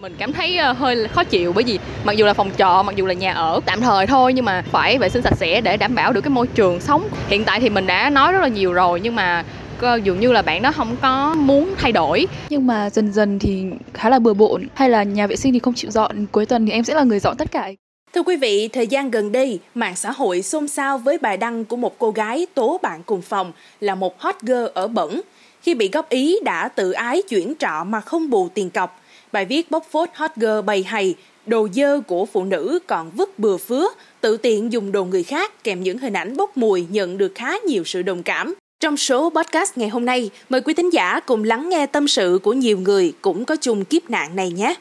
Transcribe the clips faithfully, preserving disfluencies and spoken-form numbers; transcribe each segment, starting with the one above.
Mình cảm thấy hơi khó chịu bởi vì mặc dù là phòng trọ, mặc dù là nhà ở tạm thời thôi nhưng mà phải vệ sinh sạch sẽ để đảm bảo được cái môi trường sống. Hiện tại thì mình đã nói rất là nhiều rồi nhưng mà dường như là bạn đó không có muốn thay đổi. Nhưng mà dần dần thì khá là bừa bộn, hay là nhà vệ sinh thì không chịu dọn, cuối tuần thì em sẽ là người dọn tất cả. Thưa quý vị, thời gian gần đây, mạng xã hội xôn xao với bài đăng của một cô gái tố bạn cùng phòng là một hot girl ở bẩn. Khi bị góp ý đã tự ái chuyển trọ mà không bù tiền cọc. Bài viết bóc phốt hot girl bày hày, đồ dơ của phụ nữ còn vứt bừa phứa, tự tiện dùng đồ người khác kèm những hình ảnh bốc mùi nhận được khá nhiều sự đồng cảm. Trong số podcast ngày hôm nay, mời quý thính giả cùng lắng nghe tâm sự của nhiều người cũng có chung kiếp nạn này nhé.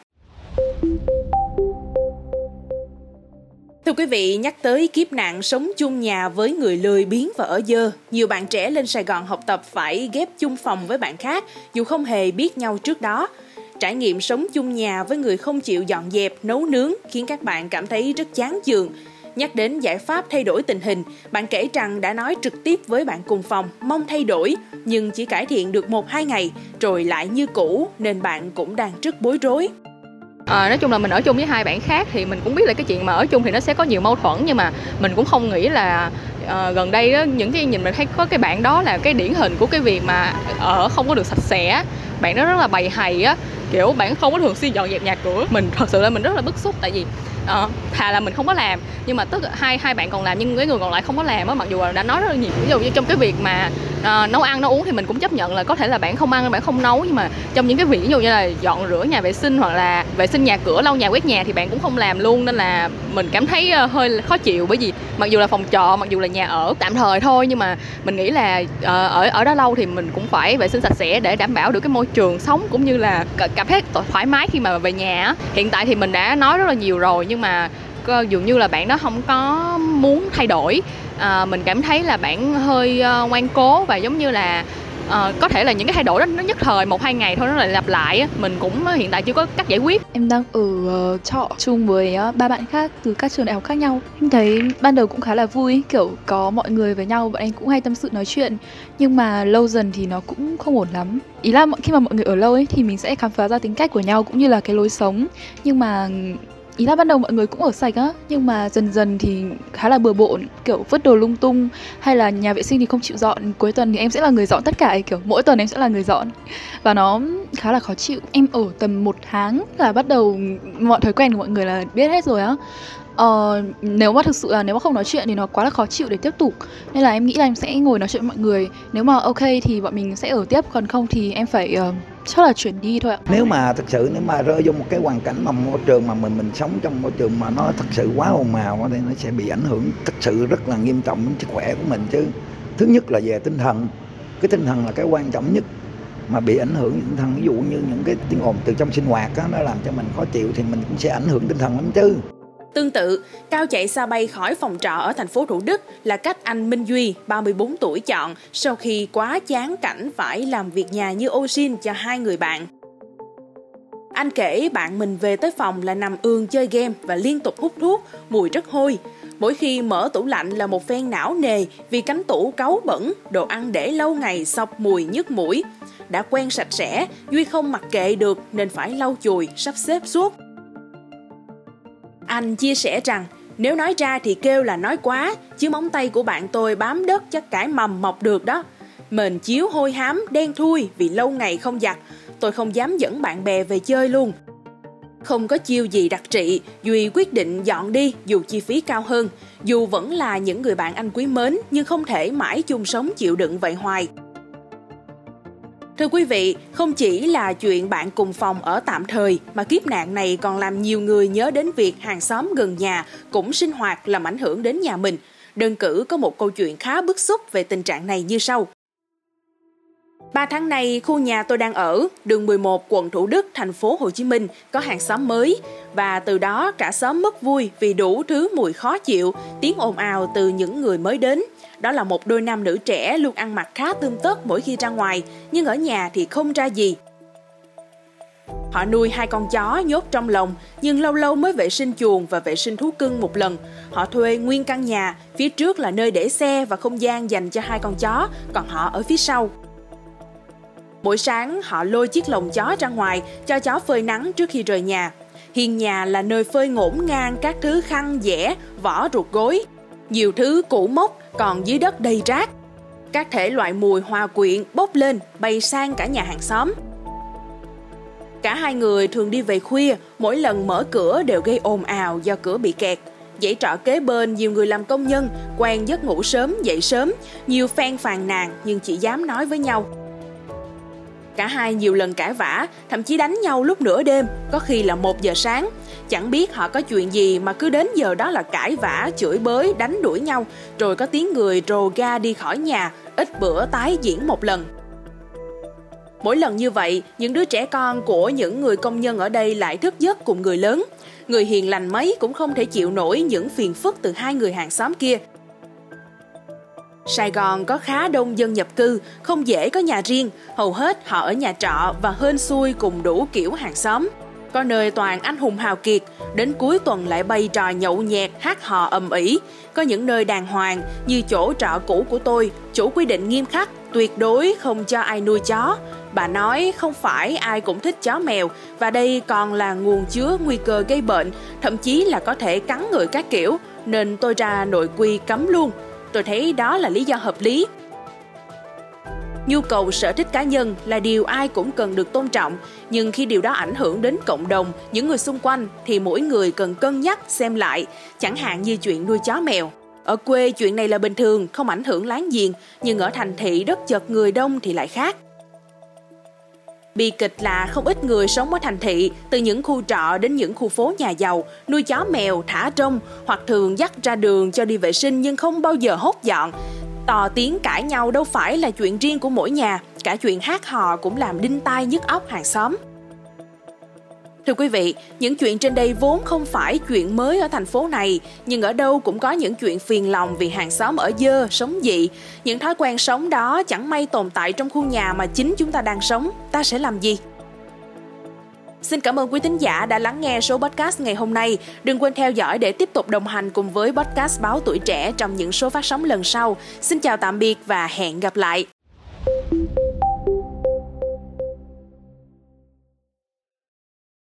Thưa quý vị, nhắc tới kiếp nạn sống chung nhà với người lười biếng và ở dơ, nhiều bạn trẻ lên Sài Gòn học tập phải ghép chung phòng với bạn khác dù không hề biết nhau trước đó. Trải nghiệm sống chung nhà với người không chịu dọn dẹp, nấu nướng khiến các bạn cảm thấy rất chán chường. Nhắc đến giải pháp thay đổi tình hình, bạn kể rằng đã nói trực tiếp với bạn cùng phòng mong thay đổi nhưng chỉ cải thiện được một hai ngày rồi lại như cũ nên bạn cũng đang rất bối rối. À, nói chung là mình ở chung với hai bạn khác thì mình cũng biết là cái chuyện mà ở chung thì nó sẽ có nhiều mâu thuẫn nhưng mà mình cũng không nghĩ là à, gần đây đó, những cái nhìn mình thấy có cái bạn đó là cái điển hình của cái việc mà ở không có được sạch sẽ. Bạn đó rất là bày hày á, kiểu bạn không có thường xuyên dọn dẹp nhà cửa. Mình thật sự là mình rất là bức xúc tại vì à, thà là mình không có làm nhưng mà tức hai hai bạn còn làm nhưng cái người còn lại không có làm á, mặc dù là đã nói rất là nhiều. Ví dụ như trong cái việc mà à, nấu ăn nấu uống thì mình cũng chấp nhận là có thể là bạn không ăn, bạn không nấu, nhưng mà trong những cái việc ví dụ như là dọn rửa nhà vệ sinh hoặc là vệ sinh nhà cửa, lau nhà, quét nhà thì bạn cũng không làm luôn, nên là mình cảm thấy hơi khó chịu bởi vì mặc dù là phòng trọ, mặc dù là nhà ở tạm thời thôi nhưng mà mình nghĩ là à, ở ở đó lâu thì mình cũng phải vệ sinh sạch sẽ để đảm bảo được cái môi trường sống cũng như là cảm thấy thoải mái khi mà về nhà. Hiện tại thì mình đã nói rất là nhiều rồi nhưng mà dường như là bạn đó không có muốn thay đổi. À, mình cảm thấy là bạn hơi ngoan cố và giống như là à, có thể là những cái thay đổi đó nó nhất thời một hai ngày thôi nó lại lặp lại. Mình cũng hiện tại chưa có cách giải quyết. Em đang ở uh, trọ chung với ba uh, bạn khác từ các trường đại học khác nhau. Em thấy ban đầu cũng khá là vui, kiểu có mọi người với nhau, bọn em cũng hay tâm sự nói chuyện. Nhưng mà lâu dần thì nó cũng không ổn lắm. Ý là khi mà mọi người ở lâu ấy thì mình sẽ khám phá ra tính cách của nhau cũng như là cái lối sống. Nhưng mà ý là ban đầu mọi người cũng ở sạch á, nhưng mà dần dần thì khá là bừa bộn, kiểu vứt đồ lung tung, hay là nhà vệ sinh thì không chịu dọn, cuối tuần thì em sẽ là người dọn tất cả, kiểu mỗi tuần em sẽ là người dọn. Và nó khá là khó chịu. Em ở tầm một tháng là bắt đầu mọi thói quen của mọi người là biết hết rồi á. Ờ, nếu mà thực sự là nếu mà không nói chuyện thì nó quá là khó chịu để tiếp tục. Nên là em nghĩ là em sẽ ngồi nói chuyện với mọi người. Nếu mà ok thì bọn mình sẽ ở tiếp, còn không thì em phải uh, chắc là chuyển đi thôi ạ. Nếu mà thực sự nếu mà rơi vô một cái hoàn cảnh mà môi trường mà mình mình sống trong môi trường mà nó thật sự quá ồn ào thì nó sẽ bị ảnh hưởng thật sự rất là nghiêm trọng đến sức khỏe của mình chứ. Thứ nhất là về tinh thần. Cái tinh thần là cái quan trọng nhất mà bị ảnh hưởng tinh thần, ví dụ như những cái tiếng ồn từ trong sinh hoạt đó, nó làm cho mình khó chịu thì mình cũng sẽ ảnh hưởng tinh thần lắm chứ. Tương tự, cao chạy xa bay khỏi phòng trọ ở thành phố Thủ Đức là cách anh Minh Duy, ba mươi bốn tuổi chọn sau khi quá chán cảnh phải làm việc nhà như ô sin cho hai người bạn. Anh kể bạn mình về tới phòng là nằm ườn chơi game và liên tục hút thuốc, mùi rất hôi. Mỗi khi mở tủ lạnh là một phen não nề vì cánh tủ cáu bẩn, đồ ăn để lâu ngày xộc mùi nhức mũi. Đã quen sạch sẽ, Duy không mặc kệ được nên phải lau chùi, sắp xếp suốt. Anh chia sẻ rằng, nếu nói ra thì kêu là nói quá, chứ móng tay của bạn tôi bám đất chắc cãi mầm mọc được đó. Mền chiếu hôi hám, đen thui vì lâu ngày không giặt, tôi không dám dẫn bạn bè về chơi luôn. Không có chiêu gì đặc trị, Duy quyết định dọn đi dù chi phí cao hơn, dù vẫn là những người bạn anh quý mến nhưng không thể mãi chung sống chịu đựng vậy hoài. Thưa quý vị, không chỉ là chuyện bạn cùng phòng ở tạm thời mà kiếp nạn này còn làm nhiều người nhớ đến việc hàng xóm gần nhà cũng sinh hoạt làm ảnh hưởng đến nhà mình. Đơn cử có một câu chuyện khá bức xúc về tình trạng này như sau. ba tháng nay, khu nhà tôi đang ở, đường mười một, quận Thủ Đức, thành phố Hồ Chí Minh có hàng xóm mới và từ đó cả xóm mất vui vì đủ thứ mùi khó chịu, tiếng ồn ào từ những người mới đến. Đó là một đôi nam nữ trẻ luôn ăn mặc khá tươm tất mỗi khi ra ngoài, nhưng ở nhà thì không ra gì. Họ nuôi hai con chó nhốt trong lồng, nhưng lâu lâu mới vệ sinh chuồng và vệ sinh thú cưng một lần. Họ thuê nguyên căn nhà, phía trước là nơi để xe và không gian dành cho hai con chó, còn họ ở phía sau. Mỗi sáng họ lôi chiếc lồng chó ra ngoài cho chó phơi nắng trước khi rời nhà. Hiên nhà là nơi phơi ngổn ngang các thứ khăn, dẻ, vỏ ruột gối. Nhiều thứ cũ mốc còn dưới đất đầy rác. Các thể loại mùi hòa quyện bốc lên bay sang cả nhà hàng xóm. Cả hai người thường đi về khuya, mỗi lần mở cửa đều gây ồn ào do cửa bị kẹt. Dãy trọ kế bên nhiều người làm công nhân, quen giấc ngủ sớm, dậy sớm, nhiều phen phàn nàn nhưng chỉ dám nói với nhau. Cả hai nhiều lần cãi vã, thậm chí đánh nhau lúc nửa đêm, có khi là một giờ sáng. Chẳng biết họ có chuyện gì mà cứ đến giờ đó là cãi vã, chửi bới, đánh đuổi nhau, rồi có tiếng người rồ ga đi khỏi nhà, ít bữa tái diễn một lần. Mỗi lần như vậy, những đứa trẻ con của những người công nhân ở đây lại thức giấc cùng người lớn. Người hiền lành mấy cũng không thể chịu nổi những phiền phức từ hai người hàng xóm kia. Sài Gòn có khá đông dân nhập cư, không dễ có nhà riêng, hầu hết họ ở nhà trọ và hên xui cùng đủ kiểu hàng xóm. Có nơi toàn anh hùng hào kiệt, đến cuối tuần lại bày trò nhậu nhẹt, hát hò ầm ĩ. Có những nơi đàng hoàng, như chỗ trọ cũ của tôi, chủ quy định nghiêm khắc, tuyệt đối không cho ai nuôi chó. Bà nói không phải ai cũng thích chó mèo, và đây còn là nguồn chứa nguy cơ gây bệnh, thậm chí là có thể cắn người các kiểu, nên tôi ra nội quy cấm luôn. Tôi thấy đó là lý do hợp lý. Nhu cầu sở thích cá nhân là điều ai cũng cần được tôn trọng, nhưng khi điều đó ảnh hưởng đến cộng đồng, những người xung quanh thì mỗi người cần cân nhắc xem lại, chẳng hạn như chuyện nuôi chó mèo. Ở quê chuyện này là bình thường, không ảnh hưởng láng giềng, nhưng ở thành thị đất chật người đông thì lại khác. Bi kịch là không ít người sống ở thành thị, từ những khu trọ đến những khu phố nhà giàu, nuôi chó mèo thả rông hoặc thường dắt ra đường cho đi vệ sinh nhưng không bao giờ hốt dọn. Tò tiếng cãi nhau đâu phải là chuyện riêng của mỗi nhà, cả chuyện hát hò cũng làm đinh tai nhức óc hàng xóm. Thưa quý vị, những chuyện trên đây vốn không phải chuyện mới ở thành phố này, nhưng ở đâu cũng có những chuyện phiền lòng vì hàng xóm ở dơ, sống dị. Những thói quen sống đó chẳng may tồn tại trong khu nhà mà chính chúng ta đang sống, ta sẽ làm gì? Xin cảm ơn quý thính giả đã lắng nghe số podcast ngày hôm nay. Đừng quên theo dõi để tiếp tục đồng hành cùng với podcast Báo Tuổi Trẻ trong những số phát sóng lần sau. Xin chào tạm biệt và hẹn gặp lại!